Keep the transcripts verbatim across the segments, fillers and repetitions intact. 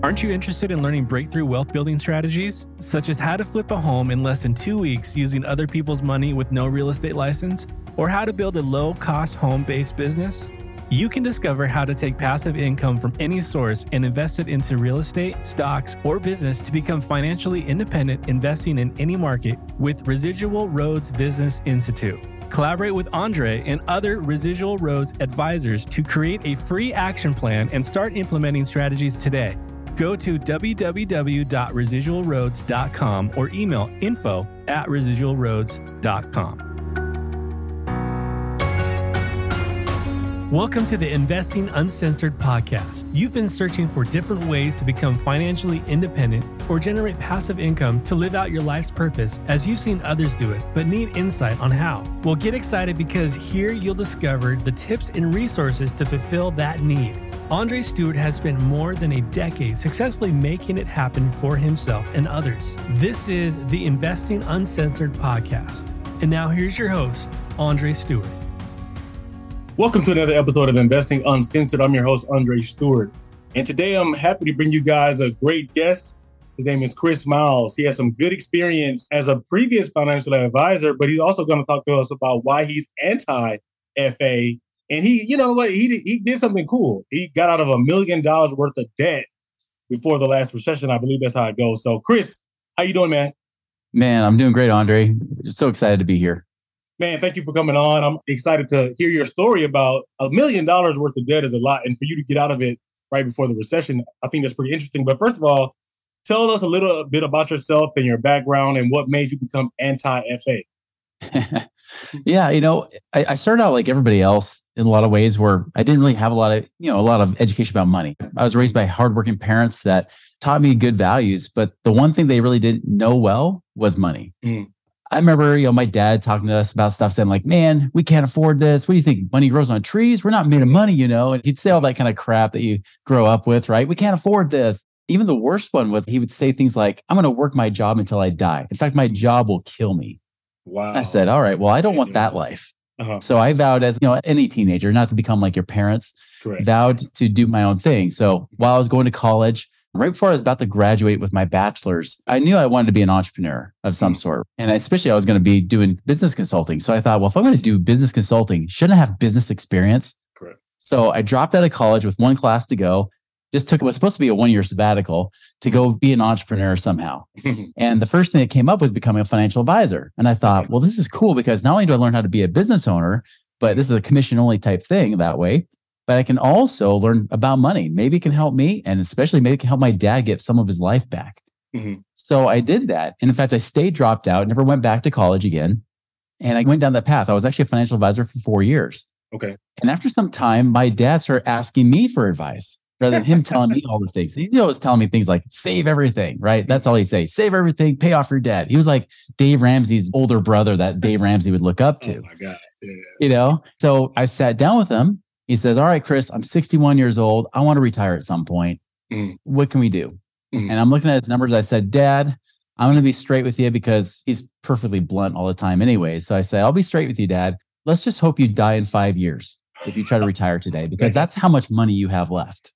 Aren't you interested in learning breakthrough wealth building strategies, such as how to flip a home in less than two weeks using other people's money with no real estate license, or how to build a low-cost home-based business? You can discover how to take passive income from any source and invest it into real estate, stocks, or business to become financially independent, investing in any market with Residual Roads Business Institute. Collaborate with Andre and other Residual Roads advisors to create a free action plan and start implementing strategies today. Go to w w w dot residual roads dot com or email info at residual roads dot com. Welcome to the Investing Uncensored podcast. You've been searching for different ways to become financially independent or generate passive income to live out your life's purpose as you've seen others do it, but need insight on how. Well, get excited because here you'll discover the tips and resources to fulfill that need. Andre Stewart has spent more than a decade successfully making it happen for himself and others. This is the Investing Uncensored podcast. And now here's your host, Andre Stewart. Welcome to another episode of Investing Uncensored. I'm your host, Andre Stewart. And today I'm happy to bring you guys a great guest. His name is Chris Miles. He has some good experience as a previous financial advisor, but he's also going to talk to us about why he's anti-F A. And he, you know, like he he did something cool. He got out of a million dollars worth of debt before the last recession. I believe that's how it goes. So, Chris, how you doing, man? Man, I'm doing great, Andre. So excited to be here. Man, thank you for coming on. I'm excited to hear your story about a million dollars worth of debt is a lot. And for you to get out of it right before the recession, I think that's pretty interesting. But first of all, tell us a little bit about yourself and your background and what made you become anti-F A. Yeah, you know, I, I started out like everybody else in a lot of ways where I didn't really have a lot of, you know, a lot of education about money. I was raised by hardworking parents that taught me good values, but the one thing they really didn't know well was money. Mm. I remember, you know, my dad talking to us about stuff saying like, man, we can't afford this. What do you think? Money grows on trees? We're not made of money, you know? And he'd say all that kind of crap that you grow up with, right? We can't afford this. Even the worst one was he would say things like, I'm going to work my job until I die. In fact, my job will kill me. Wow. I said, all right, well, I don't want that life. Uh-huh. So I vowed as, you know, any teenager, not to become like your parents, Correct. Vowed to do my own thing. So while I was going to college, right before I was about to graduate with my bachelor's, I knew I wanted to be an entrepreneur of some mm. sort. And especially I was going to be doing business consulting. So I thought, well, if I'm going to do business consulting, shouldn't I have business experience? Correct. So I dropped out of college with one class to go. Just took what was supposed to be a one-year sabbatical to go be an entrepreneur somehow. And the first thing that came up was becoming a financial advisor. And I thought, well, this is cool because not only do I learn how to be a business owner, but this is a commission-only type thing that way, but I can also learn about money. Maybe it can help me, and especially maybe it can help my dad get some of his life back. Mm-hmm. So I did that. And in fact, I stayed dropped out, never went back to college again. And I went down that path. I was actually a financial advisor for four years. Okay. And after some time, my dad started asking me for advice. Rather than him telling me all the things. He's always telling me things like, save everything, right? That's all he says. Save everything, pay off your debt. He was like Dave Ramsey's older brother that Dave Ramsey would look up to. Oh my God. Yeah. You know? So I sat down with him. He says, all right, Chris, I'm sixty-one years old. I want to retire at some point. Mm. What can we do? Mm. And I'm looking at his numbers. I said, Dad, I'm going to be straight with you because he's perfectly blunt all the time anyway. So I said, I'll be straight with you, Dad. Let's just hope you die in five years if you try to retire today, because that's how much money you have left.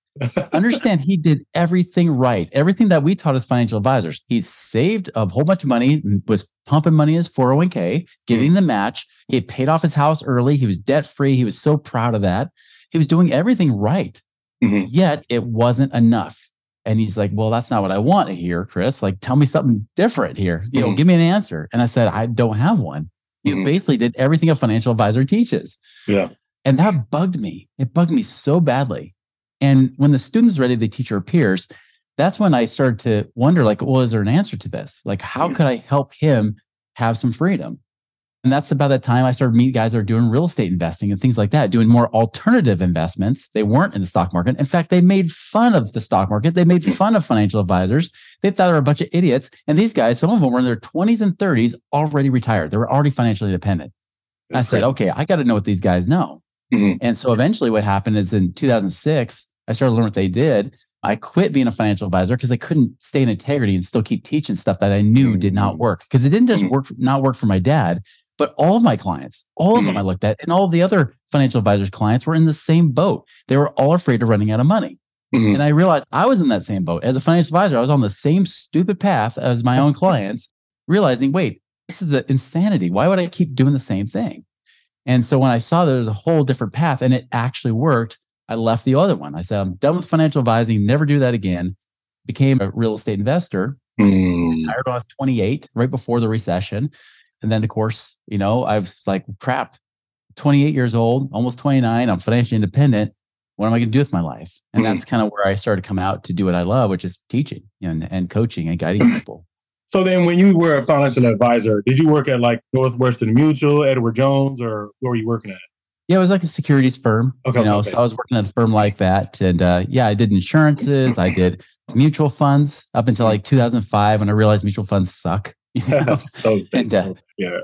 Understand, he did everything right. Everything that we taught as financial advisors. He saved a whole bunch of money, was pumping money in his four oh one k, giving mm. the match. He had paid off his house early. He was debt free. He was so proud of that. He was doing everything right, mm-hmm. yet it wasn't enough. And he's like, well, that's not what I want to hear, Chris. Like, tell me something different here. You mm-hmm. know, give me an answer. And I said, I don't have one. You mm-hmm. basically did everything a financial advisor teaches. Yeah. And that bugged me. It bugged me so badly. And when the student's ready, the teacher appears. That's when I started to wonder, like, well, is there an answer to this? Like, how mm-hmm. could I help him have some freedom? And that's about the time I started meeting guys that are doing real estate investing and things like that, doing more alternative investments. They weren't in the stock market. In fact, they made fun of the stock market. They made fun of financial advisors. They thought they were a bunch of idiots. And these guys, some of them were in their twenties and thirties, already retired. They were already financially independent. And I said, okay, I got to know what these guys know. Mm-hmm. And so eventually what happened is in two thousand six, I started learning what they did. I quit being a financial advisor because I couldn't stay in integrity and still keep teaching stuff that I knew mm-hmm. did not work. Because it didn't just work, not work for my dad. But all of my clients, all of them I looked at, and all the other financial advisors' clients were in the same boat. They were all afraid of running out of money. Mm-hmm. And I realized I was in that same boat. As a financial advisor, I was on the same stupid path as my own clients, realizing, wait, this is the insanity. Why would I keep doing the same thing? And so when I saw there was a whole different path and it actually worked, I left the other one. I said, I'm done with financial advising, never do that again. Became a real estate investor. Mm-hmm. I was twenty-eight, right before the recession. And then, of course, you know, I was like, crap, twenty-eight years old, almost twenty-nine. I'm financially independent. What am I going to do with my life? And mm-hmm. that's kind of where I started to come out to do what I love, which is teaching and, and coaching and guiding people. So then when you were a financial advisor, did you work at like Northwestern Mutual, Edward Jones, or where were you working at? Yeah, it was like a securities firm. Okay, you know, okay. So I was working at a firm like that. And uh, yeah, I did insurances. I did mutual funds up until like two thousand five when I realized mutual funds suck. You know? so and, uh, yeah.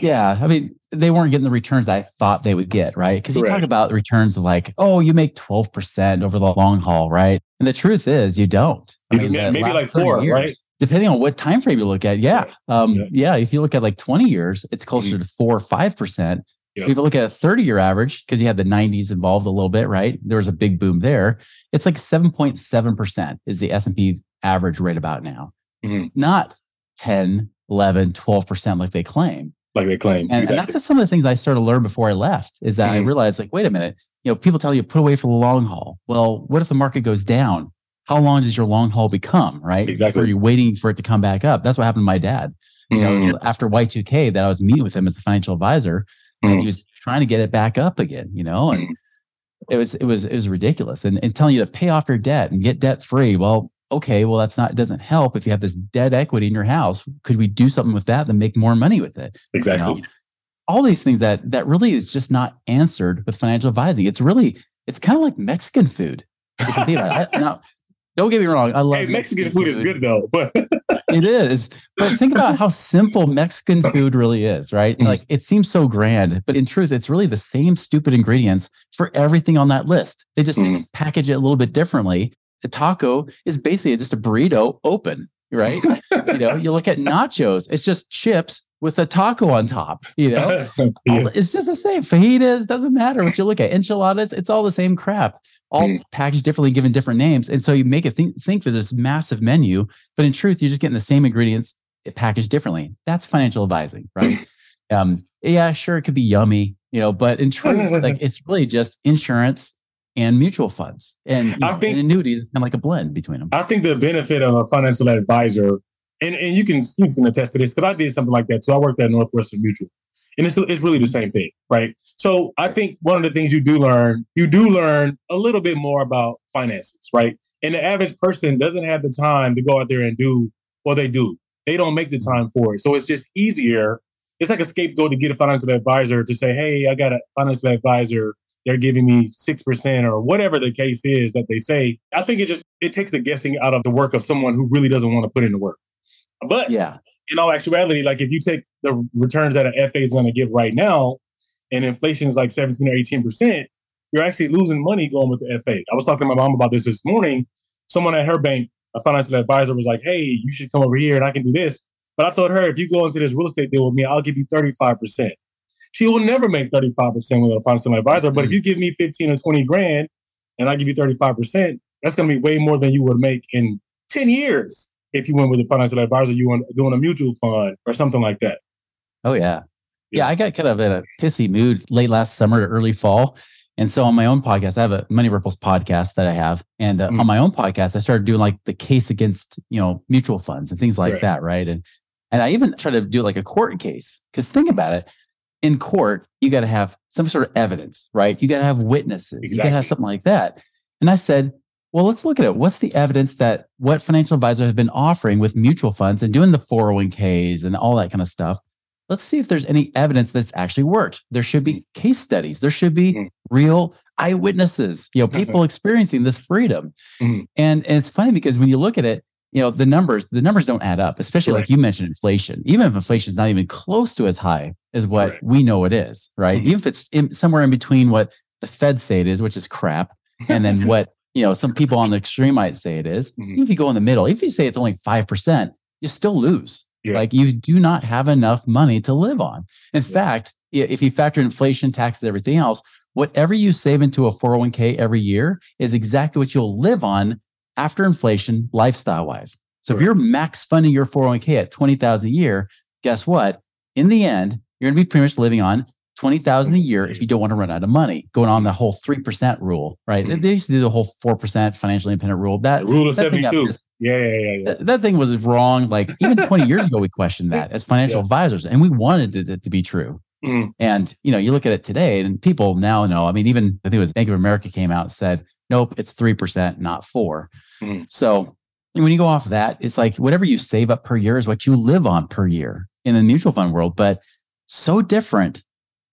yeah. I mean, they weren't getting the returns I thought they would get, right? Because you talk about returns of like, oh, you make twelve percent over the long haul, right? And the truth is you don't. I mean, yeah, maybe like four, years, right? Depending on what time frame you look at. Yeah. Um, yeah. yeah. If you look at like twenty years, it's closer mm-hmm. to four or five percent. Yep. If you look at a thirty-year average, because you had the nineties involved a little bit, right? There was a big boom there. It's like seven point seven percent is the S and P average right about now. Mm-hmm. Not ten, eleven, twelve percent like they claim. Like they claim. And, exactly. and that's just some of the things I started to learn before I left is that mm-hmm. I realized like, wait a minute, you know, people tell you put away for the long haul. Well, what if the market goes down? How long does your long haul become, right? Exactly. Are you waiting for it to come back up? That's what happened to my dad. You mm-hmm. know, after Y two K that I was meeting with him as a financial advisor mm-hmm. and he was trying to get it back up again, you know, and mm-hmm. it was, it was, it was ridiculous. And, and telling you to pay off your debt and get debt free. Well, okay, well, that's not, doesn't help if you have this dead equity in your house. Could we do something with that and make more money with it? Exactly. You know, all these things that, that really is just not answered with financial advising. It's really, it's kind of like Mexican food. I, now, don't get me wrong. I love hey, Mexican, Mexican food, food is good though. But it is. But think about how simple Mexican food really is, right? Like it seems so grand, but in truth, it's really the same stupid ingredients for everything on that list. They just, mm. they just package it a little bit differently. The taco is basically just a burrito open, right? You know, you look at nachos, it's just chips with a taco on top, you know? Yeah. It's just the same. Fajitas, doesn't matter what you look at. Enchiladas, it's all the same crap, all mm. packaged differently, given different names. And so you make it think, think there's this massive menu, but in truth, you're just getting the same ingredients packaged differently. That's financial advising, right? um, yeah, sure, it could be yummy, you know, but in truth, like it's really just insurance and mutual funds and, I know, think, and annuities is kind of like a blend between them. I think the benefit of a financial advisor, and, and you can you can attest to this because I did something like that too. I worked at Northwestern Mutual and it's it's really the same thing, right? So I think one of the things you do learn, you do learn a little bit more about finances, right? And the average person doesn't have the time to go out there and do what they do. They don't make the time for it. So it's just easier. It's like a scapegoat to get a financial advisor to say, hey, I got a financial advisor. They're giving me six percent or whatever the case is that they say. I think it just, it takes the guessing out of the work of someone who really doesn't want to put in the work. But yeah. in all actuality, like if you take the returns that an F A is going to give right now and inflation is like seventeen or eighteen percent, you're actually losing money going with the F A. I was talking to my mom about this this morning. Someone at her bank, a financial advisor was like, hey, you should come over here and I can do this. But I told her, if you go into this real estate deal with me, I'll give you thirty-five percent. She will never make thirty-five percent with a financial advisor. But mm-hmm. if you give me fifteen or twenty grand and I give you thirty-five percent, that's going to be way more than you would make in ten years if you went with a financial advisor, you were doing a mutual fund or something like that. Oh, yeah. Yeah, yeah I got kind of in a pissy mood late last summer to early fall. And so on my own podcast, I have a Money Ripples podcast that I have. And uh, mm. on my own podcast, I started doing like the case against, you know, mutual funds and things like right. that. Right. And, and I even try to do like a court case, because think about it, in court, you got to have some sort of evidence, right? You got to have witnesses, exactly. you got to have something like that. And I said, well, let's look at it. What's the evidence that what financial advisors have been offering with mutual funds and doing the four oh one k's and all that kind of stuff? Let's see if there's any evidence that's actually worked. There should be case studies. There should be mm. real eyewitnesses, you know, people experiencing this freedom. Mm. And, and it's funny because when you look at it, you know, the numbers, the numbers don't add up, especially right. like you mentioned inflation. Even if inflation is not even close to as high as what right. we know it is, right? Mm-hmm. Even if it's in, somewhere in between what the Fed say it is, which is crap, and then what, you know, some people on the extreme might say it is. Mm-hmm. Even if you go in the middle, if you say it's only five percent, you still lose. Yeah. Like you do not have enough money to live on. In yeah. fact, if you factor inflation, taxes, everything else, whatever you save into a four oh one k every year is exactly what you'll live on after inflation, lifestyle wise. So right. if you're max funding your four oh one k at twenty thousand dollars a year, guess what? In the end, you're going to be pretty much living on twenty thousand dollars a year if you don't want to run out of money, going on the whole three percent rule, right? Mm-hmm. They used to do the whole four percent financially independent rule. That the rule of that seventy-two. Just, yeah, yeah, yeah. yeah. That, that thing was wrong. Like even twenty years ago, we questioned that as financial yeah. advisors, and we wanted it to, to be true. Mm-hmm. And, you know, you look at it today and people now know, I mean, even I think it was Bank of America came out and said, nope, it's three percent, not four. Mm-hmm. So when you go off that, it's like whatever you save up per year is what you live on per year in the mutual fund world. But so different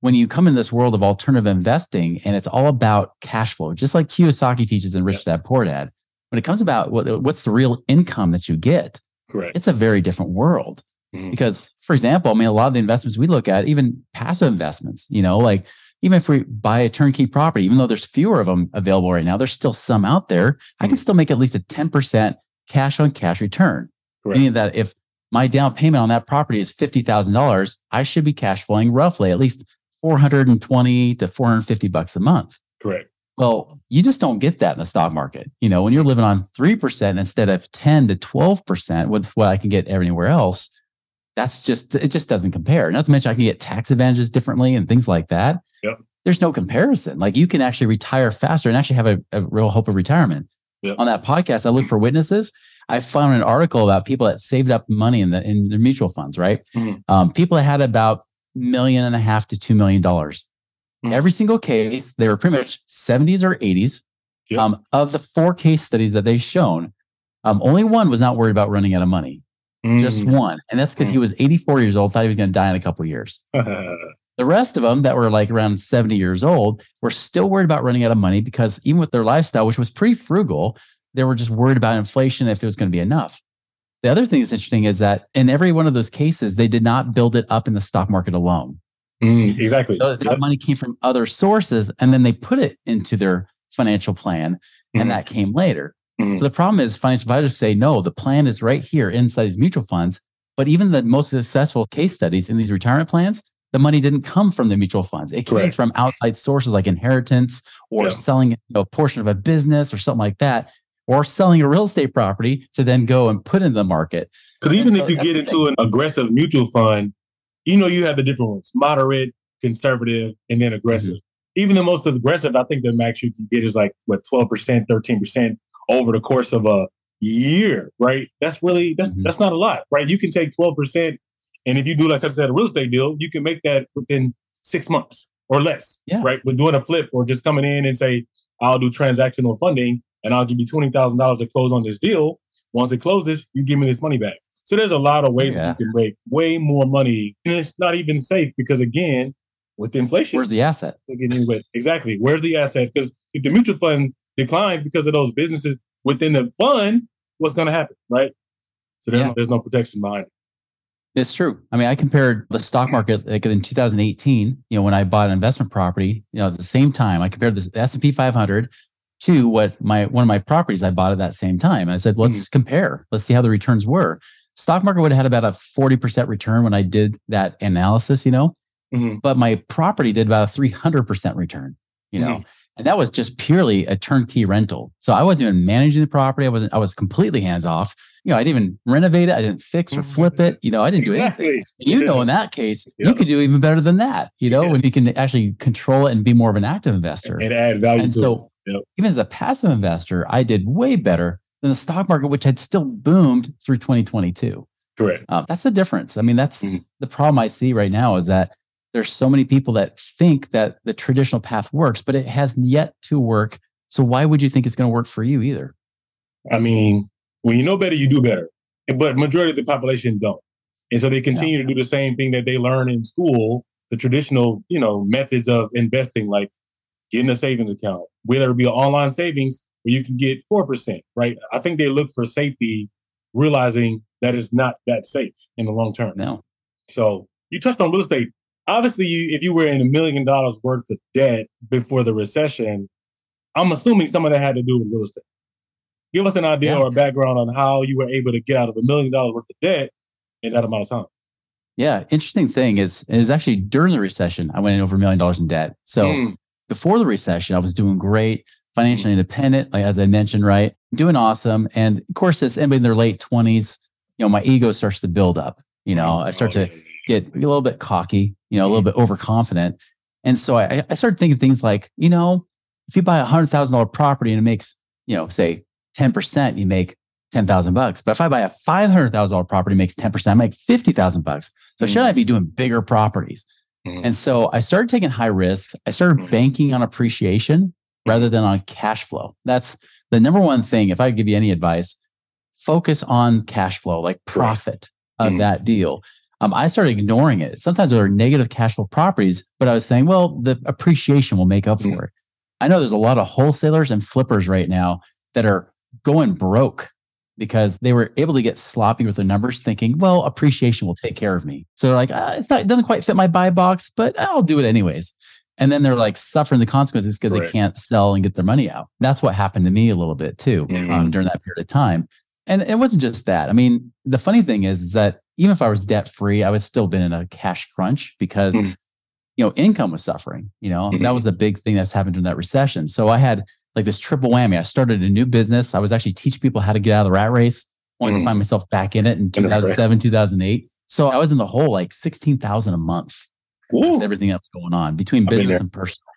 when you come in this world of alternative investing, and it's all about cash flow, just like Kiyosaki teaches in Rich Dad Poor Dad. When it comes about what, what's the real income that you get, correct? It's a very different world. Mm-hmm. Because, for example, I mean, a lot of the investments we look at, even passive investments, you know, like even if we buy a turnkey property, even though there's fewer of them available right now, there's still some out there. Mm-hmm. I can still make at least a ten percent cash on cash return. Correct. Meaning that if my down payment on that property is fifty thousand dollars, I should be cash flowing roughly at least four hundred twenty to four hundred fifty bucks a month. Correct. Well, you just don't get that in the stock market. You know, when you're living on three percent instead of ten to twelve percent with what I can get anywhere else, that's just, it just doesn't compare. Not to mention I can get tax advantages differently and things like that. Yep. There's no comparison. Like you can actually retire faster and actually have a, a real hope of retirement. Yep. On that podcast, I look for witnesses. I found an article about people that saved up money in the in their mutual funds, right? Mm-hmm. Um, people that had about million and a half to two million dollars. Mm-hmm. Every single case, they were pretty much seventies or eighties. Yep. Um, of the four case studies that they've shown, um, only one was not worried about running out of money. Mm-hmm. Just one. And that's because mm-hmm. he was eighty-four years old, thought he was going to die in a couple of years. The rest of them that were like around seventy years old were still worried about running out of money because even with their lifestyle, which was pretty frugal, they were just worried about inflation, if it was going to be enough. The other thing that's interesting is that in every one of those cases, they did not build it up in the stock market alone. Mm, exactly. So that yep. money came from other sources, and then they put it into their financial plan, and mm-hmm. that came later. Mm-hmm. So the problem is financial advisors say, no, the plan is right here inside these mutual funds. But even the most successful case studies in these retirement plans, the money didn't come from the mutual funds. It came right. from outside sources like inheritance or yeah. selling, you know, a portion of a business or something like that, or selling a real estate property to then go and put in the market. Because even so if you get into an aggressive mutual fund, you know, you have the different ones, moderate, conservative, and then aggressive. Mm-hmm. Even the most aggressive, I think the max you can get is like, what, twelve percent, thirteen percent over the course of a year, right? That's really, that's mm-hmm. that's not a lot, right? You can take twelve percent. And if you do, like I said, a real estate deal, you can make that within six months or less, yeah. right? With doing a flip or just coming in and say, I'll do transactional funding, and I'll give you twenty thousand dollars to close on this deal. Once it closes, you give me this money back. So there's a lot of ways yeah. that you can make way more money. And it's not even safe because, again, with inflation. Where's the asset? Exactly. Where's the asset? Because if the mutual fund declines because of those businesses within the fund, what's going to happen, right? So there's, yeah. no, there's no protection behind it. It's true. I mean, I compared the stock market like in two thousand eighteen, you know, when I bought an investment property, you know, at the same time, I compared the S and P five hundred to what my one of my properties I bought at that same time. I said, let's mm-hmm. compare. Let's see how the returns were. Stock market would have had about a forty percent return when I did that analysis, you know, mm-hmm. but my property did about a three hundred percent return, you know, mm-hmm. and that was just purely a turnkey rental. So I wasn't even managing the property. I wasn't, I was completely hands off. you know, I didn't even renovate it. I didn't fix or flip it. You know, I didn't exactly. do anything. You know, in that case, yeah. you could do even better than that, you know, yeah. when you can actually control it and be more of an active investor. And add value and to so it. Yep. Even as a passive investor, I did way better than the stock market, which had still boomed through twenty twenty-two. Correct. Uh, that's the difference. I mean, that's mm-hmm. the problem I see right now is that there's so many people that think that the traditional path works, but it has yet to work. So why would you think it's going to work for you either? I mean, when you know better, you do better. But majority of the population don't. And so they continue yeah. to do the same thing that they learn in school, the traditional, you know, methods of investing, like getting a savings account, whether it be online savings where you can get four percent, right? I think they look for safety, realizing that it's not that safe in the long term. No. So you touched on real estate. Obviously, you, if you were in a million dollars worth of debt before the recession, I'm assuming some of that had to do with real estate. Give us an idea yeah. or a background on how you were able to get out of a million dollars worth of debt in that amount of time. Yeah. Interesting thing is, it was actually during the recession, I went in over a million dollars in debt. So mm. before the recession, I was doing great, financially independent, like as I mentioned, right? Doing awesome. And of course, as anybody in their late twenties, you know, my ego starts to build up. You know, I start to get a little bit cocky, you know, a little bit overconfident. And so I, I started thinking things like, you know, if you buy a hundred thousand dollar property and it makes, you know, say ten percent, you make ten thousand bucks. But if I buy a five hundred thousand dollar property, it makes ten percent, I make fifty thousand bucks. So mm-hmm. should I be doing bigger properties? Mm-hmm. And so I started taking high risks. I started mm-hmm. banking on appreciation rather than on cash flow. That's the number one thing. If I give you any advice, focus on cash flow, like profit right. of mm-hmm. that deal. Um, I started ignoring it. Sometimes there are negative cash flow properties, but I was saying, well, the appreciation will make up mm-hmm. for it. I know there's a lot of wholesalers and flippers right now that are going broke because they were able to get sloppy with their numbers thinking, well, appreciation will take care of me. So they're like, uh, it's not, it doesn't quite fit my buy box, but I'll do it anyways. And then they're like suffering the consequences because right. they can't sell and get their money out. That's what happened to me a little bit too mm-hmm. um, during that period of time. And it wasn't just that. I mean, the funny thing is, is that even if I was debt free, I would still been in a cash crunch because mm-hmm. you know, income was suffering, you know, mm-hmm. that was the big thing that's happened during that recession. So I had like this triple whammy. I started a new business. I was actually teaching people how to get out of the rat race, only mm-hmm. to find myself back in it in two thousand seven, two thousand eight. So I was in the hole like sixteen thousand a month. With everything else going on between business and personal.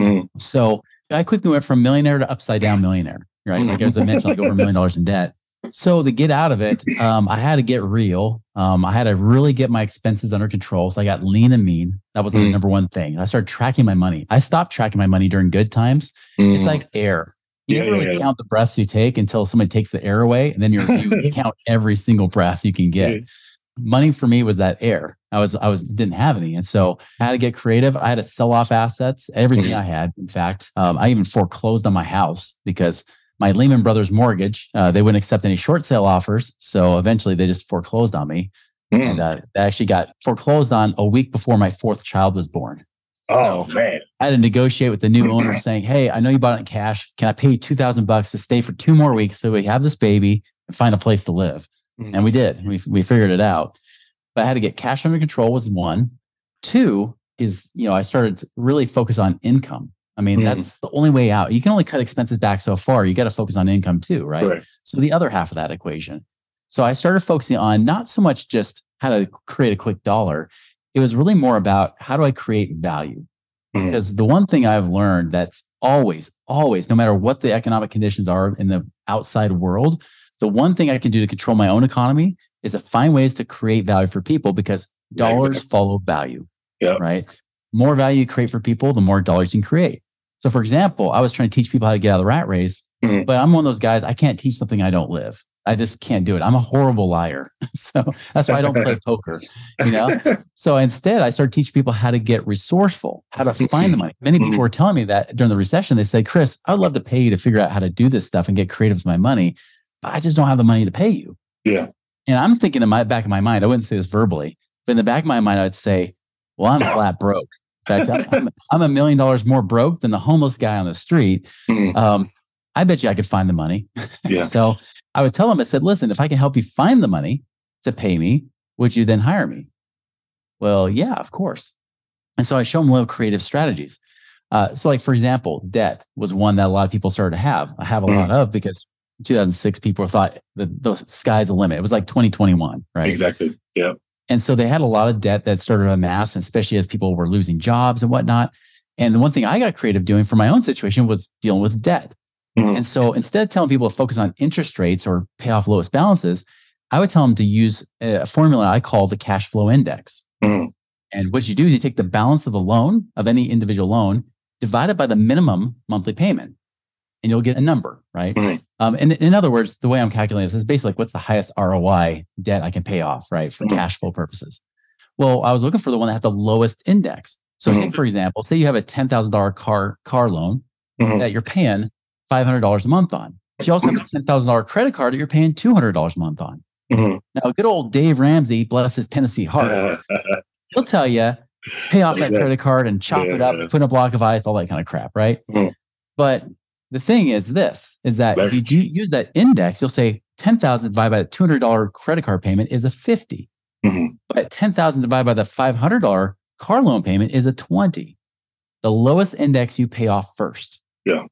Mm-hmm. So I quickly went from millionaire to upside down millionaire, right? Mm-hmm. Like as I mentioned, like over a million dollars in debt. So to get out of it, um, I had to get real. Um, I had to really get my expenses under control. So I got lean and mean. That was mm-hmm. the number one thing. I started tracking my money. I stopped tracking my money during good times. Mm-hmm. It's like air. You yeah, never really yeah, count yeah. the breaths you take until somebody takes the air away. And then you're, you count every single breath you can get. Yeah. Money for me was that air. I was, I was, didn't have any. And so I had to get creative. I had to sell off assets, everything mm-hmm. I had. In fact, um, I even foreclosed on my house because my Lehman Brothers mortgage, uh, they wouldn't accept any short sale offers. So eventually they just foreclosed on me. Mm. And uh, I actually got foreclosed on a week before my fourth child was born. Oh, so man. I had to negotiate with the new owner saying, hey, I know you bought it in cash. Can I pay you two thousand bucks to stay for two more weeks so we have this baby and find a place to live? And we did. We we figured it out. But I had to get cash under control was one. Two is, you know, I started to really focus on income. I mean, mm. that's the only way out. You can only cut expenses back so far. You got to focus on income too, right? right? So the other half of that equation. So I started focusing on not so much just how to create a quick dollar. It was really more about how do I create value? Mm. Because the one thing I've learned that's always, always, no matter what the economic conditions are in the outside world, the one thing I can do to control my own economy is to find ways to create value for people because dollars exactly. follow value, yep. right? More value you create for people, the more dollars you can create. So for example, I was trying to teach people how to get out of the rat race, mm-hmm. but I'm one of those guys, I can't teach something I don't live. I just can't do it. I'm a horrible liar. So that's why I don't play poker, you know? So instead I started teaching people how to get resourceful, how to find the money. Many people were telling me that during the recession, they said, Chris, I'd love to pay you to figure out how to do this stuff and get creative with my money. I just don't have the money to pay you. Yeah. And I'm thinking in my back of my mind, I wouldn't say this verbally, but in the back of my mind, I'd say, well, I'm flat broke. In fact, I'm, I'm a million dollars more broke than the homeless guy on the street. Mm-hmm. Um, I bet you I could find the money. Yeah. So I would tell him, I said, listen, if I can help you find the money to pay me, would you then hire me? Well, yeah, of course. And so I show him little creative strategies. Uh, so like, for example, debt was one that a lot of people started to have. I have a mm-hmm. lot of because two thousand six, people thought that the sky's the limit. It was like twenty twenty-one, right? Exactly. Yeah. And so they had a lot of debt that started to amass, especially as people were losing jobs and whatnot. And the one thing I got creative doing for my own situation was dealing with debt. Mm-hmm. And so instead of telling people to focus on interest rates or pay off lowest balances, I would tell them to use a formula I call the cash flow index. Mm-hmm. And what you do is you take the balance of the loan, of any individual loan, divided by the minimum monthly payment, and you'll get a number, right? Mm-hmm. Um, and in other words, the way I'm calculating this is basically like, what's the highest R O I debt I can pay off, right? For mm-hmm. cash flow purposes. Well, I was looking for the one that had the lowest index. So mm-hmm. take, for example, say you have a ten thousand dollars car car loan mm-hmm. that you're paying five hundred dollars a month on. But you also have a ten thousand dollars credit card that you're paying two hundred dollars a month on. Mm-hmm. Now, good old Dave Ramsey, bless his Tennessee heart, he'll tell you, pay off that credit card and chop yeah. it up, put in a block of ice, all that kind of crap, right? Mm-hmm. But the thing is this, is that if you do use that index, you'll say ten thousand divided by the two hundred dollars credit card payment is a fifty. Mm-hmm. But ten thousand divided by the five hundred dollars car loan payment is a twenty. The lowest index you pay off first. Yeah.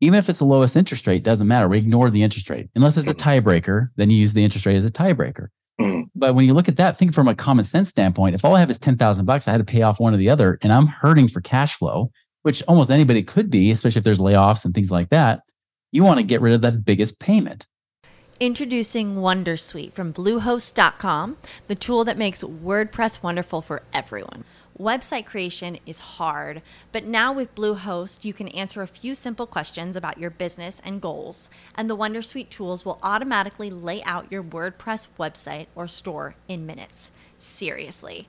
Even if it's the lowest interest rate, doesn't matter. We ignore the interest rate. Unless it's mm-hmm. a tiebreaker, then you use the interest rate as a tiebreaker. Mm-hmm. But when you look at that, think from a common sense standpoint, if all I have is ten thousand bucks, I had to pay off one or the other, and I'm hurting for cash flow, which almost anybody could be, especially if there's layoffs and things like that, you want to get rid of that biggest payment. Introducing WonderSuite from Bluehost dot com, the tool that makes WordPress wonderful for everyone. Website creation is hard, but now with Bluehost, you can answer a few simple questions about your business and goals, and the WonderSuite tools will automatically lay out your WordPress website or store in minutes. Seriously.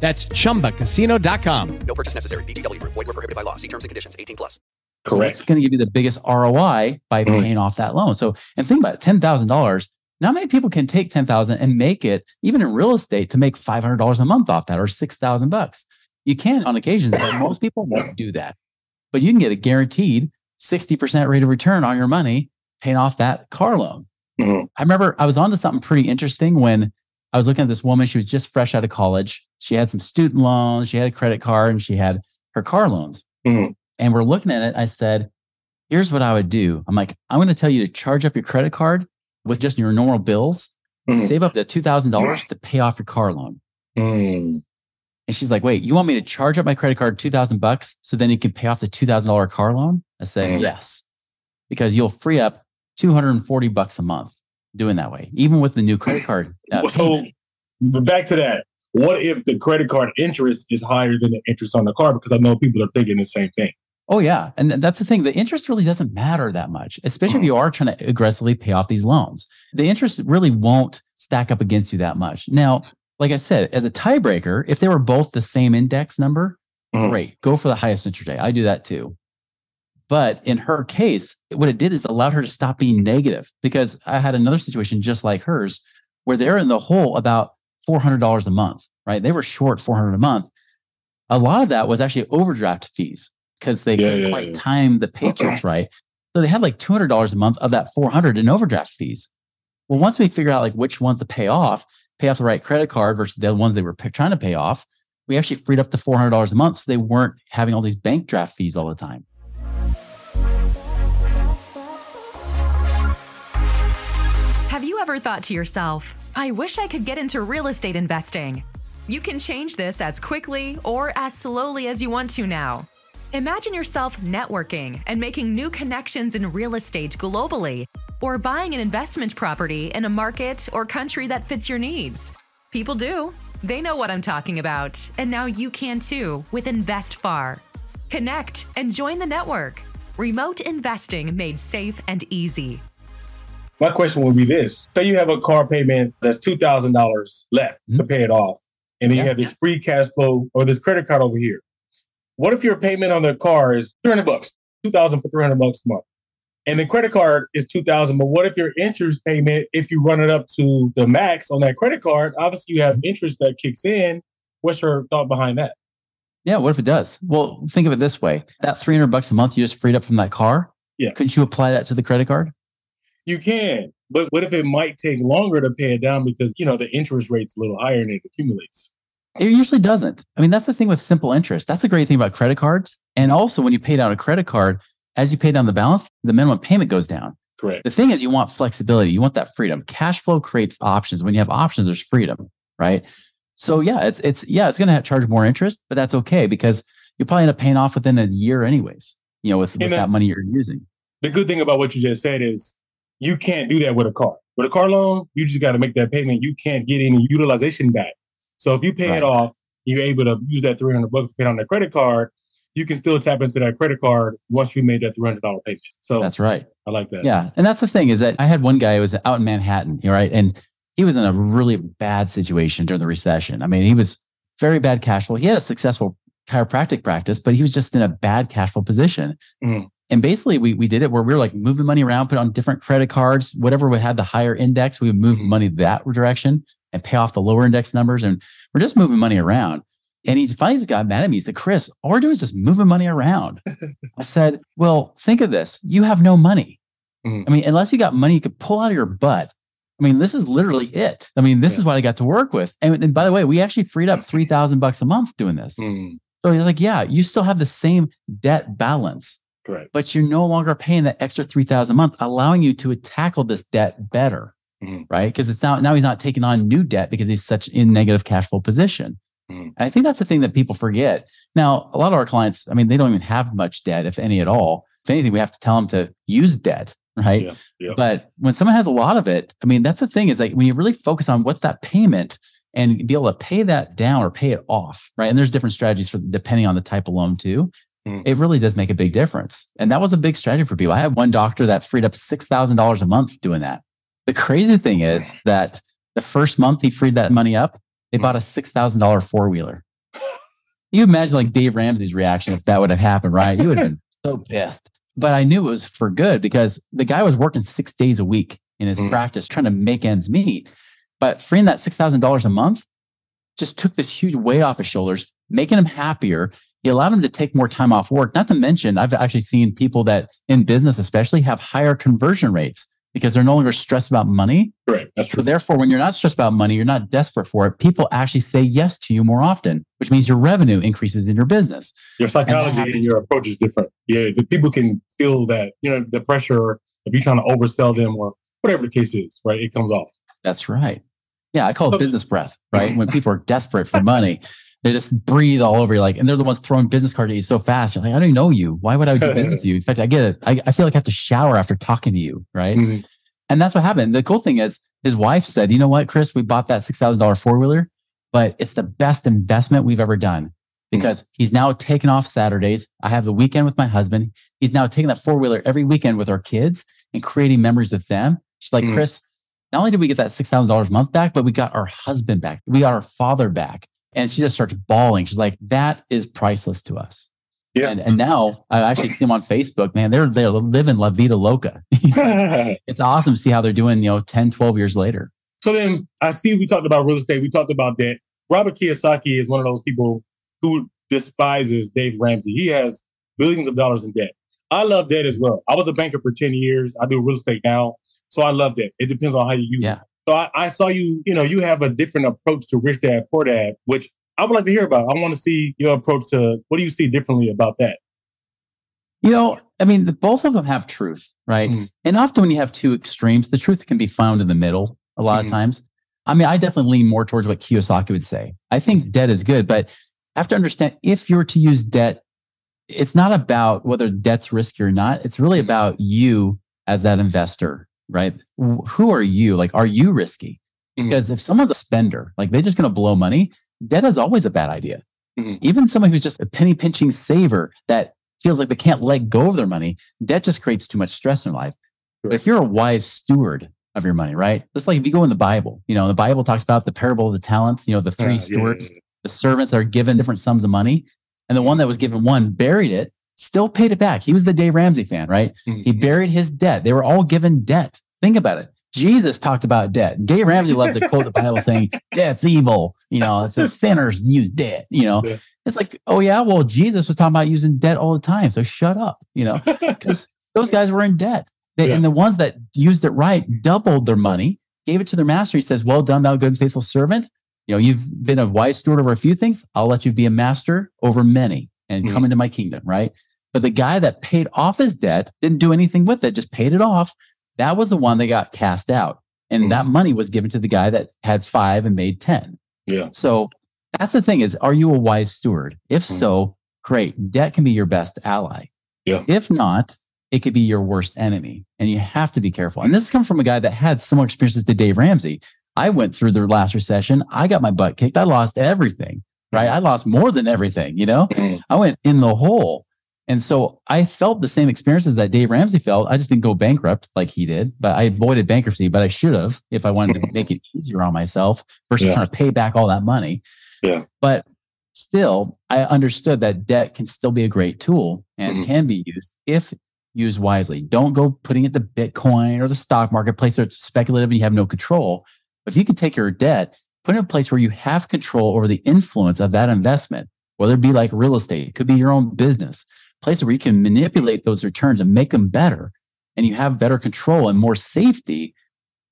That's chumba casino dot com. No purchase necessary. V G W Group. Void where prohibited by law. See terms and conditions. eighteen plus. Correct. So it's going to give you the biggest R O I by mm-hmm. paying off that loan. So, and think about it, ten thousand dollars. Not many people can take ten thousand dollars and make it, even in real estate, to make five hundred dollars a month off that, or six thousand bucks. You can on occasions, but most people won't do that. But you can get a guaranteed sixty percent rate of return on your money paying off that car loan. Mm-hmm. I remember I was onto something pretty interesting when I was looking at this woman. She was just fresh out of college. She had some student loans, she had a credit card, and she had her car loans. Mm-hmm. And we're looking at it. I said, here's what I would do. I'm like, I'm going to tell you to charge up your credit card with just your normal bills, mm-hmm. save up the two thousand dollars to pay off your car loan. Mm-hmm. And she's like, wait, you want me to charge up my credit card two thousand bucks so then you can pay off the two thousand dollars car loan? I said, mm-hmm. yes, because you'll free up two hundred forty bucks a month doing that way, even with the new credit card. Uh, so back to that. What if the credit card interest is higher than the interest on the car? Because I know people are thinking the same thing. Oh, yeah. And that's the thing. The interest really doesn't matter that much, especially if you are trying to aggressively pay off these loans. The interest really won't stack up against you that much. Now, like I said, as a tiebreaker, if they were both the same index number, mm-hmm. great. Go for the highest interest rate. I do that too. But in her case, what it did is allowed her to stop being negative, because I had another situation just like hers where they're in the hole about four hundred dollars a month, right? They were short four hundred dollars a month. A lot of that was actually overdraft fees because they yeah, couldn't yeah, quite yeah. time the paychecks right. So they had like two hundred dollars a month of that four hundred dollars in overdraft fees. Well, once we figure out like which ones to pay off, pay off the right credit card versus the ones they were p- trying to pay off, we actually freed up the four hundred dollars a month so they weren't having all these bank draft fees all the time. ever thought to yourself, I wish I could get into real estate investing? You can change this as quickly or as slowly as you want to now. Imagine yourself networking and making new connections in real estate globally, or buying an investment property in a market or country that fits your needs. People do. They know what I'm talking about, and now you can too with InvestFar. Connect and join the network. Remote investing made safe and easy. My question would be this. Say you have a car payment that's two thousand dollars left mm-hmm. to pay it off, and then yeah. you have this free cash flow or this credit card over here. What if your payment on the car is three hundred bucks, two thousand for three hundred bucks a month? And the credit card is two thousand, but what if your interest payment, if you run it up to the max on that credit card, obviously you have interest that kicks in. What's your thought behind that? Yeah, what if it does? Well, think of it this way. That three hundred bucks a month you just freed up from that car, yeah. couldn't you apply that to the credit card? You can, but what if it might take longer to pay it down because, you know, the interest rate's a little higher and it accumulates? It usually doesn't. I mean, that's the thing with simple interest. That's a great thing about credit cards. And also when you pay down a credit card, as you pay down the balance, the minimum payment goes down. Correct. The thing is you want flexibility. You want that freedom. Cash flow creates options. When you have options, there's freedom, right? So yeah, it's it's yeah, it's going to charge more interest, but that's okay because you'll probably end up paying off within a year anyways, you know, with, with that money you're using. The good thing about what you just said is you can't do that with a car. With a car loan, you just got to make that payment. You can't get any utilization back. So if you pay right. it off, you're able to use that three hundred bucks to pay on the credit card. You can still tap into that credit card once you made that three hundred dollars payment. So that's right. I like that. Yeah. And that's the thing is that I had one guy who was out in Manhattan, right? And he was in a really bad situation during the recession. I mean, he was very bad cash flow. He had a successful chiropractic practice, but he was just in a bad cash flow position. Mm. And basically we we did it where we were like moving money around, put on different credit cards, whatever would have the higher index, we would move mm. money that direction and pay off the lower index numbers. And we're just moving money around. And he finally just got mad at me. He said, Chris, all we're doing is just moving money around. I said, well, think of this. You have no money. Mm. I mean, unless you got money you could pull out of your butt. I mean, this is literally it. I mean, this yeah. is what I got to work with. And, and by the way, we actually freed up three thousand bucks a month doing this. Mm. So he's like, yeah, you still have the same debt balance, correct? But you're no longer paying that extra three thousand dollars a month, allowing you to tackle this debt better, mm. right? Because it's now, now he's not taking on new debt because he's such in negative cash flow position. And I think that's the thing that people forget. Now, a lot of our clients, I mean, they don't even have much debt, if any at all. If anything, we have to tell them to use debt, right? Yeah, yeah. But when someone has a lot of it, I mean, that's the thing is like when you really focus on what's that payment and be able to pay that down or pay it off, right? And there's different strategies for depending on the type of loan too. Mm. It really does make a big difference. And that was a big strategy for people. I had one doctor that freed up six thousand dollars a month doing that. The crazy thing is that the first month he freed that money up, they bought a six thousand dollars four-wheeler. You imagine like Dave Ramsey's reaction if that would have happened, right? He would have been so pissed. But I knew it was for good because the guy was working six days a week in his mm. practice trying to make ends meet. But freeing that six thousand dollars a month just took this huge weight off his shoulders, making him happier. He allowed him to take more time off work. Not to mention, I've actually seen people that in business especially have higher conversion rates because they're no longer stressed about money. Right, that's true. So therefore, when you're not stressed about money, you're not desperate for it. People actually say yes to you more often, which means your revenue increases in your business. Your psychology and, and your approach is different. Yeah, the people can feel that, you know, the pressure, if you're trying to oversell them or whatever the case is, right? It comes off. That's right. Yeah, I call it okay. business breath, right? When people are desperate for money, they just breathe all over you, like, and they're the ones throwing business cards at you so fast. You're like, I don't even know you. Why would I do business with you? In fact, I get it. I, I feel like I have to shower after talking to you, right? Mm-hmm. And that's what happened. The cool thing is, his wife said, you know what, Chris, we bought that six thousand dollars four-wheeler, but it's the best investment we've ever done because mm-hmm. he's now taken off Saturdays. I have the weekend with my husband. He's now taking that four-wheeler every weekend with our kids and creating memories with them. She's like, mm-hmm. Chris, not only did we get that six thousand dollars a month back, but we got our husband back. We got our father back. And she just starts bawling. She's like, that is priceless to us. Yeah. And, and now I actually see them on Facebook, man, they're, they're living La Vida Loca. It's awesome to see how they're doing, you know, ten, twelve years later. So then I see, we talked about real estate. We talked about debt. Robert Kiyosaki is one of those people who despises Dave Ramsey. He has billions of dollars in debt. I love debt as well. I was a banker for ten years. I do real estate now. So I love debt. It depends on how you use yeah. it. So I, I saw you, you know, you have a different approach to Rich Dad, Poor Dad, which I would like to hear about. I want to see your approach to, what do you see differently about that? You know, I mean, the, both of them have truth, right? Mm-hmm. And often when you have two extremes, the truth can be found in the middle a lot mm-hmm. of times. I mean, I definitely lean more towards what Kiyosaki would say. I think debt is good, but I have to understand if you're to use debt, it's not about whether debt's risky or not. It's really about you as that investor, right? Who are you? Like, are you risky? Because mm-hmm. if someone's a spender, like they're just going to blow money, debt is always a bad idea. Mm-hmm. Even someone who's just a penny pinching saver that feels like they can't let go of their money, debt just creates too much stress in life. Sure. But if you're a wise steward of your money, right? Just like if you go in the Bible, you know, the Bible talks about the parable of the talents, you know, the three uh, stewards, yeah, yeah, yeah. the servants that are given different sums of money. And the one that was given one buried it, still paid it back. He was the Dave Ramsey fan, right? Mm-hmm. He buried his debt. They were all given debt. Think about it. Jesus talked about debt. Dave Ramsey loves to quote the Bible saying, debt's evil. You know, the sinners use debt, you know. Yeah. It's like, oh yeah, well, Jesus was talking about using debt all the time. So shut up, you know, because those guys were in debt. They, yeah. And the ones that used it right doubled their money, gave it to their master. He says, well done, thou good and faithful servant. You know, you've been a wise steward over a few things. I'll let you be a master over many and come mm-hmm. into my kingdom, right? But the guy that paid off his debt, didn't do anything with it, just paid it off. That was the one that got cast out. And mm-hmm. that money was given to the guy that had five and made ten. Yeah. So that's the thing is, are you a wise steward? If mm-hmm. so, great. Debt can be your best ally. Yeah. If not, it could be your worst enemy. And you have to be careful. And this comes from a guy that had similar experiences to Dave Ramsey. I went through the last recession. I got my butt kicked. I lost everything, right? I lost more than everything, you know? I went in the hole. And so I felt the same experiences that Dave Ramsey felt. I just didn't go bankrupt like he did, but I avoided bankruptcy, but I should have if I wanted to make it easier on myself versus yeah. trying to pay back all that money. Yeah. But still, I understood that debt can still be a great tool and mm-hmm. can be used if used wisely. Don't go putting it to Bitcoin or the stock marketplace where it's speculative and you have no control. If you can take your debt, put it in a place where you have control over the influence of that investment, whether it be like real estate, it could be your own business, places where you can manipulate those returns and make them better, and you have better control and more safety,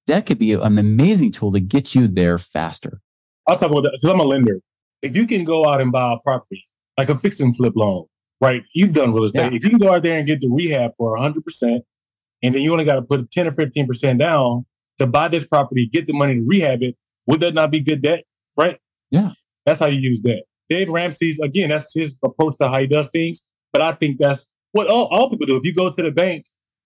debt could be an amazing tool to get you there faster. I'll talk about that because I'm a lender. If you can go out and buy a property, like a fix and flip loan, right? You've done real estate. Yeah. If you can go out there and get the rehab for one hundred percent, and then you only got to put ten or fifteen percent down, to buy this property, get the money to rehab it, would that not be good debt? Right? Yeah. That's how you use debt. Dave Ramsey's, again, that's his approach to how he does things. But I think that's what all, all people do. If you go to the bank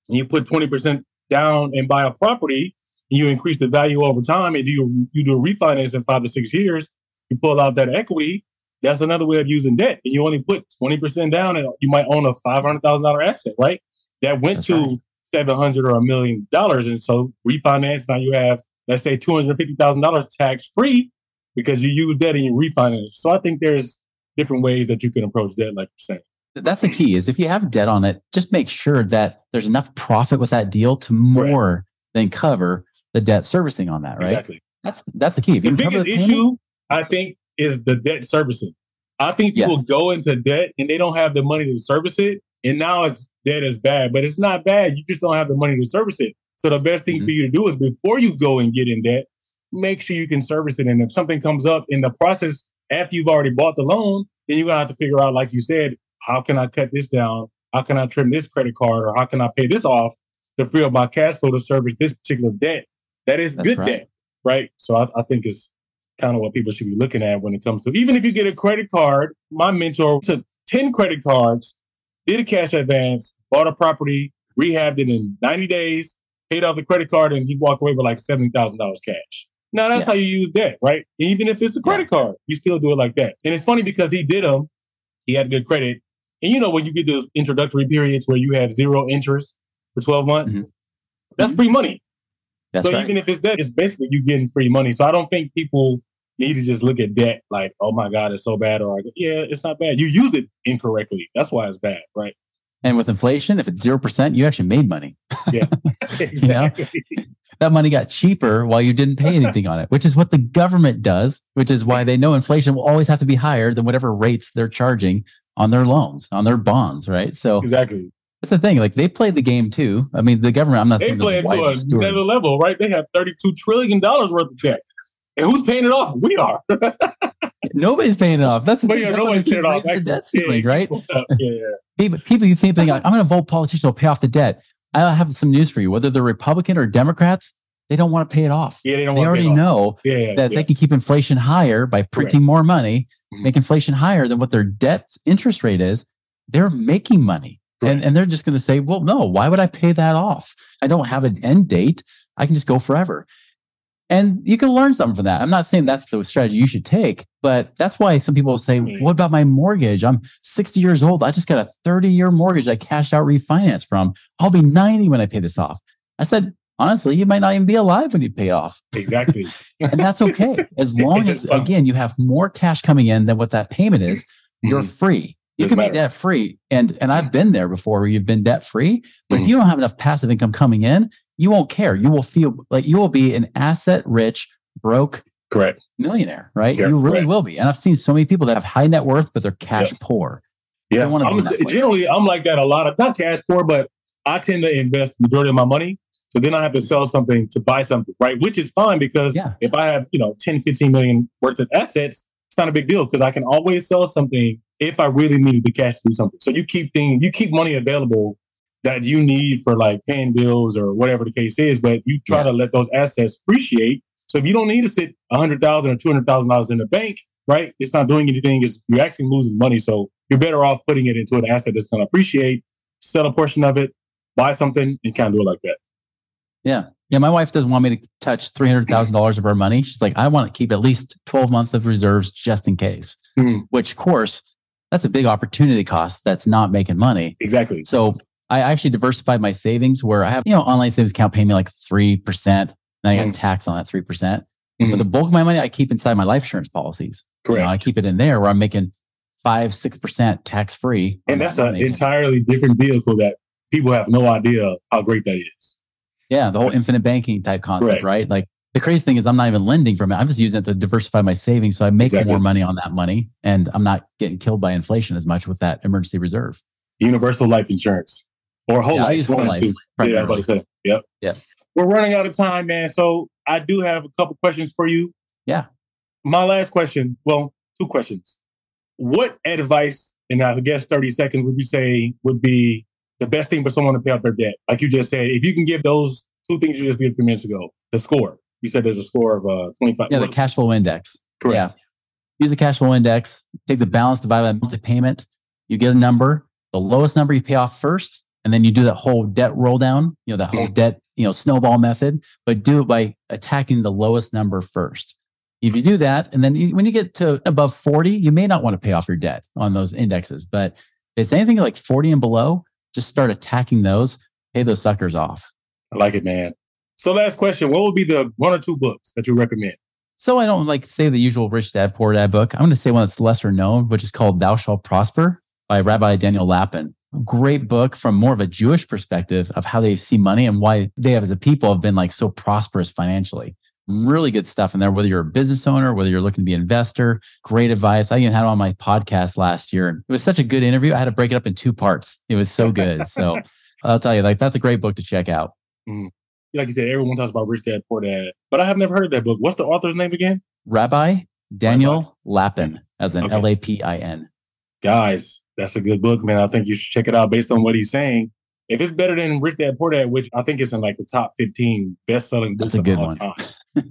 and you put twenty percent down and buy a property, and you increase the value over time, and you, you do a refinance in five to six years, you pull out that equity, that's another way of using debt. And you only put twenty percent down and you might own a five hundred thousand dollars asset, right? That went that's to... Right. seven hundred or a million dollars. And so refinance, now you have, let's say two hundred fifty thousand dollars tax free because you use debt and you refinance. So I think there's different ways that you can approach debt, like you're saying. That's the key is if you have debt on it, just make sure that there's enough profit with that deal to more right. than cover the debt servicing on that, right? Exactly. That's that's the key. If the biggest the issue, payment, I think, is the debt servicing. I think people yes. go into debt and they don't have the money to service it. And now it's debt is bad, but it's not bad. You just don't have the money to service it. So the best thing mm-hmm. for you to do is before you go and get in debt, make sure you can service it. And if something comes up in the process after you've already bought the loan, then you're going to have to figure out, like you said, how can I cut this down? How can I trim this credit card? Or how can I pay this off to free up my cash flow to service this particular debt? That is That's good right. debt, right? So I, I think it's kind of what people should be looking at when it comes to, even if you get a credit card, my mentor took ten credit cards, did a cash advance, bought a property, rehabbed it in ninety days, paid off the credit card, and he walked away with like seventy thousand dollars cash. Now, that's yeah. how you use debt, right? Even if it's a credit yeah. card, you still do it like that. And it's funny because he did them. He had good credit. And you know, when you get those introductory periods where you have zero interest for twelve months, mm-hmm. that's free money. That's so right. even if it's debt, it's basically you getting free money. So I don't think people need to just look at debt like, oh my God, it's so bad. Or, yeah, it's not bad. You used it incorrectly. That's why it's bad, right? And with inflation, if it's zero percent, you actually made money. Yeah, exactly. You know? That money got cheaper while you didn't pay anything on it, which is what the government does, which is why they know inflation will always have to be higher than whatever rates they're charging on their loans, on their bonds, right? So exactly. That's the thing. Like they play the game too. I mean, the government, I'm not they saying play it to a stewards. Another level, right? They have thirty-two trillion dollars worth of debt. And who's paying it off? We are. Nobody's paying it off. That's the but thing. Yeah, that's nobody's paying it off. The debt ceiling, right? Yeah, yeah. People, people, you think like, I'm going to vote politicians will pay off the debt. I have some news for you. Whether they're Republican or Democrats, they don't want to pay it off. Yeah, they don't. They want already to pay it know off. Yeah, yeah, that yeah. they can keep inflation higher by printing right. more money, mm-hmm. make inflation higher than what their debt interest rate is. They're making money, right. and and they're just going to say, well, no, why would I pay that off? I don't have an end date. I can just go forever. And you can learn something from that. I'm not saying that's the strategy you should take, but that's why some people say, what about my mortgage? I'm sixty years old. I just got a thirty-year mortgage I cashed out refinance from. I'll be ninety when I pay this off. I said, honestly, you might not even be alive when you pay it off. Exactly. And that's okay. As long as, again, you have more cash coming in than what that payment is, you're mm-hmm. free. You Doesn't can matter. Be debt free. And and I've been there before where you've been debt free, but mm-hmm. if you don't have enough passive income coming in, you won't care. You will feel like you will be an asset-rich, broke Correct. Millionaire, right? Yeah, you really correct. Will be. And I've seen so many people that have high net worth, but they're cash yeah. poor. Yeah, don't I'm, be generally, I'm like that a lot. Of, not cash poor, but I tend to invest the majority of my money. So then I have to sell something to buy something, right? Which is fine because yeah. if I have, you know, ten, fifteen million worth of assets, it's not a big deal because I can always sell something if I really needed the cash to do something. So you keep things, you keep money available that you need for like paying bills or whatever the case is, but you try yes. to let those assets appreciate. So if you don't need to sit one hundred thousand dollars or two hundred thousand dollars in the bank, right? It's not doing anything. It's, you're actually losing money. So you're better off putting it into an asset that's going to appreciate, sell a portion of it, buy something, and kind of do it like that. Yeah. Yeah. My wife doesn't want me to touch three hundred thousand dollars of her money. She's like, I want to keep at least twelve months of reserves just in case, mm-hmm. which of course, that's a big opportunity cost that's not making money. Exactly. So I actually diversified my savings where I have, you know, online savings account paying me like three percent and I get taxed on that three percent. Mm-hmm. But the bulk of my money I keep inside my life insurance policies. Correct. You know, I keep it in there where I'm making five, six percent tax free. And that's an entirely different vehicle that people have no idea how great that is. Yeah. The whole infinite banking type concept, Correct. Right? Like the crazy thing is I'm not even lending from it. I'm just using it to diversify my savings. So I make exactly. more money on that money and I'm not getting killed by inflation as much with that emergency reserve. Universal life insurance. Or whole yeah, life. I use whole life. Two. Yeah, I about to say. Yep. Yeah. We're running out of time, man. So I do have a couple questions for you. Yeah. My last question. Well, two questions. What advice, and I guess thirty seconds, would you say would be the best thing for someone to pay off their debt? Like you just said, if you can give those two things you just did a few minutes ago, the score. You said there's a score of uh, twenty-five. Yeah, the cash flow index. Correct. Yeah. Use the cash flow index. Take the balance divided by the monthly payment. You get a number. The lowest number you pay off first. And then you do that whole debt roll down, you know, that whole mm-hmm. debt, you know, snowball method, but do it by attacking the lowest number first. If you do that, and then you, when you get to above forty, you may not want to pay off your debt on those indexes, but if it's anything like forty and below, just start attacking those, pay those suckers off. I like it, man. So last question, what would be the one or two books that you recommend? So I don't like to say the usual Rich Dad, Poor Dad book. I'm going to say one that's lesser known, which is called Thou Shall Prosper by Rabbi Daniel Lapin. Great book from more of a Jewish perspective of how they see money and why they have as a people have been like so prosperous financially. Really good stuff in there, whether you're a business owner, whether you're looking to be an investor, great advice. I even had it on my podcast last year. It was such a good interview. I had to break it up in two parts. It was so good. So I'll tell you, like, that's a great book to check out. Mm. Like you said, everyone talks about Rich Dad, Poor Dad, but I have never heard of that book. What's the author's name again? Rabbi Daniel Lapin, as in okay. L A P I N. Guys. That's a good book, man. I think you should check it out based on what he's saying. If it's better than Rich Dad Poor Dad, which I think it's in like the top fifteen best-selling books of all time.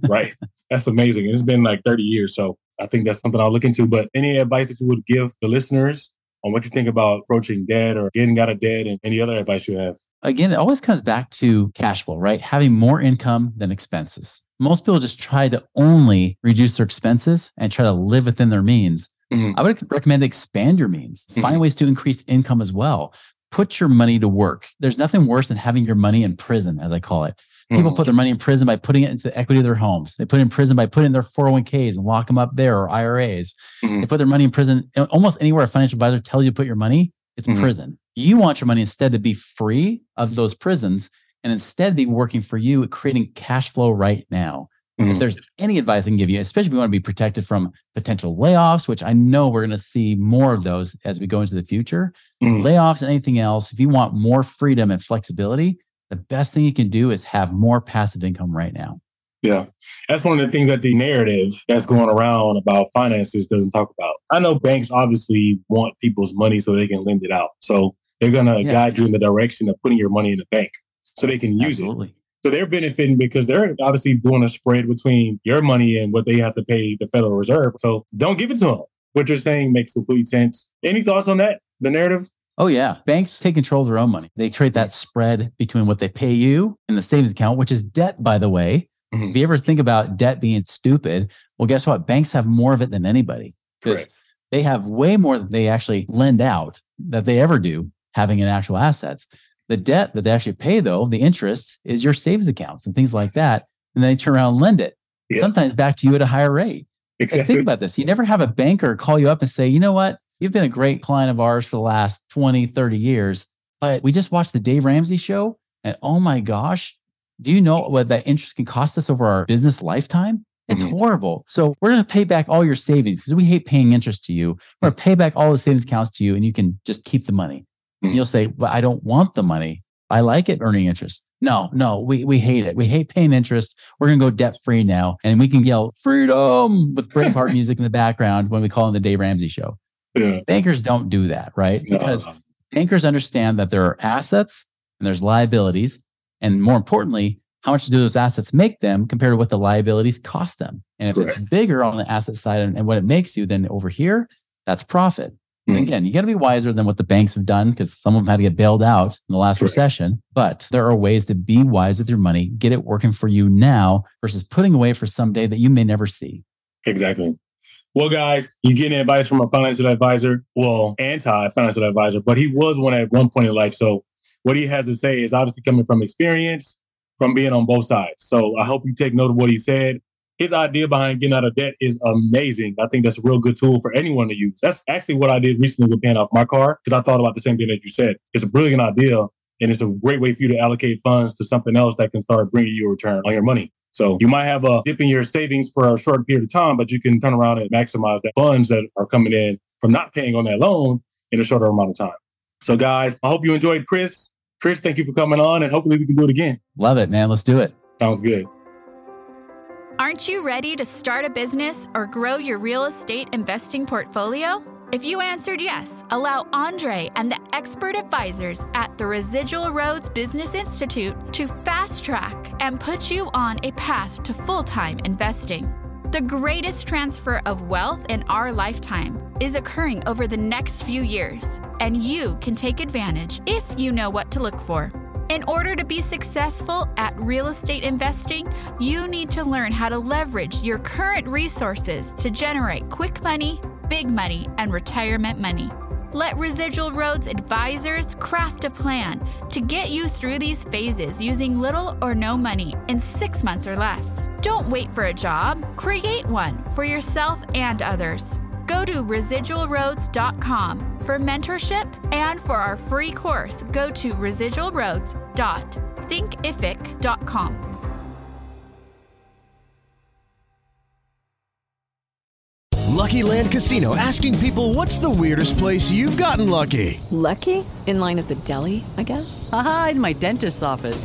Right? That's amazing. It's been like thirty years. So I think that's something I'll look into. But any advice that you would give the listeners on what you think about approaching debt or getting out of debt and any other advice you have? Again, it always comes back to cash flow, right? Having more income than expenses. Most people just try to only reduce their expenses and try to live within their means. Mm-hmm. I would recommend expand your means. Find mm-hmm. ways to increase income as well. Put your money to work. There's nothing worse than having your money in prison, as I call it. Mm-hmm. People put their money in prison by putting it into the equity of their homes. They put it in prison by putting their four oh one k's and lock them up there or I R As. Mm-hmm. They put their money in prison. Almost anywhere a financial advisor tells you to put your money, it's mm-hmm. prison. You want your money instead to be free of those prisons and instead be working for you at creating cash flow right now. Mm-hmm. If there's any advice I can give you, especially if you want to be protected from potential layoffs, which I know we're going to see more of those as we go into the future, mm-hmm. layoffs and anything else, if you want more freedom and flexibility, the best thing you can do is have more passive income right now. Yeah. That's one of the things that the narrative that's going around about finances doesn't talk about. I know banks obviously want people's money so they can lend it out. So they're going to yeah. guide you in the direction of putting your money in the bank so they can use Absolutely. It. So they're benefiting because they're obviously doing a spread between your money and what they have to pay the Federal Reserve. So don't give it to them. What you're saying makes complete sense. Any thoughts on that? The narrative? Oh, yeah. Banks take control of their own money. They create that spread between what they pay you and the savings account, which is debt, by the way. Mm-hmm. If you ever think about debt being stupid, well, guess what? Banks have more of it than anybody because they have way more than they actually lend out that they ever do having in actual assets. The debt that they actually pay, though, the interest is your savings accounts and things like that. And then they turn around and lend it, yeah. sometimes back to you at a higher rate. Exactly. Like, think about this. You never have a banker call you up and say, you know what? You've been a great client of ours for the last twenty, thirty years, but we just watched the Dave Ramsey show. And oh my gosh, do you know what that interest can cost us over our business lifetime? It's mm-hmm. horrible. So we're going to pay back all your savings because we hate paying interest to you. We're going to pay back all the savings accounts to you and you can just keep the money. Mm-hmm. And you'll say, well, I don't want the money. I like it earning interest. No, no, we we hate it. We hate paying interest. We're going to go debt-free now. And we can yell freedom with Braveheart music in the background when we call in the Dave Ramsey show. Yeah. Bankers don't do that, right? No. Because bankers understand that there are assets and there's liabilities. And more importantly, how much do those assets make them compared to what the liabilities cost them? And if Correct. It's bigger on the asset side and, and what it makes you, then over here, that's profit. Mm-hmm. And again, you got to be wiser than what the banks have done because some of them had to get bailed out in the last Correct. Recession. But there are ways to be wise with your money, get it working for you now versus putting away for someday that you may never see. Exactly. Well, guys, you're getting advice from a financial advisor, well, anti-financial advisor, but he was one at one point in life. So what he has to say is obviously coming from experience, from being on both sides. So I hope you take note of what he said. His idea behind getting out of debt is amazing. I think that's a real good tool for anyone to use. That's actually what I did recently with paying off my car because I thought about the same thing that you said. It's a brilliant idea, and it's a great way for you to allocate funds to something else that can start bringing you a return on your money. So you might have a dip in your savings for a short period of time, but you can turn around and maximize the funds that are coming in from not paying on that loan in a shorter amount of time. So guys, I hope you enjoyed Chris. Chris, thank you for coming on and hopefully we can do it again. Love it, man. Let's do it. Sounds good. Aren't you ready to start a business or grow your real estate investing portfolio? If you answered yes, allow Andre and the expert advisors at the Residual Roads Business Institute to fast track and put you on a path to full-time investing. The greatest transfer of wealth in our lifetime is occurring over the next few years, and you can take advantage if you know what to look for. In order to be successful at real estate investing, you need to learn how to leverage your current resources to generate quick money, big money, and retirement money. Let Residual Roads advisors craft a plan to get you through these phases using little or no money in six months or less. Don't wait for a job. Create one for yourself and others. Go to residual roads dot com for mentorship and for our free course. Go to residual roads dot think ific dot com. Lucky Land Casino, asking people, what's the weirdest place you've gotten lucky? Lucky? In line at the deli, I guess? Aha, in my dentist's office.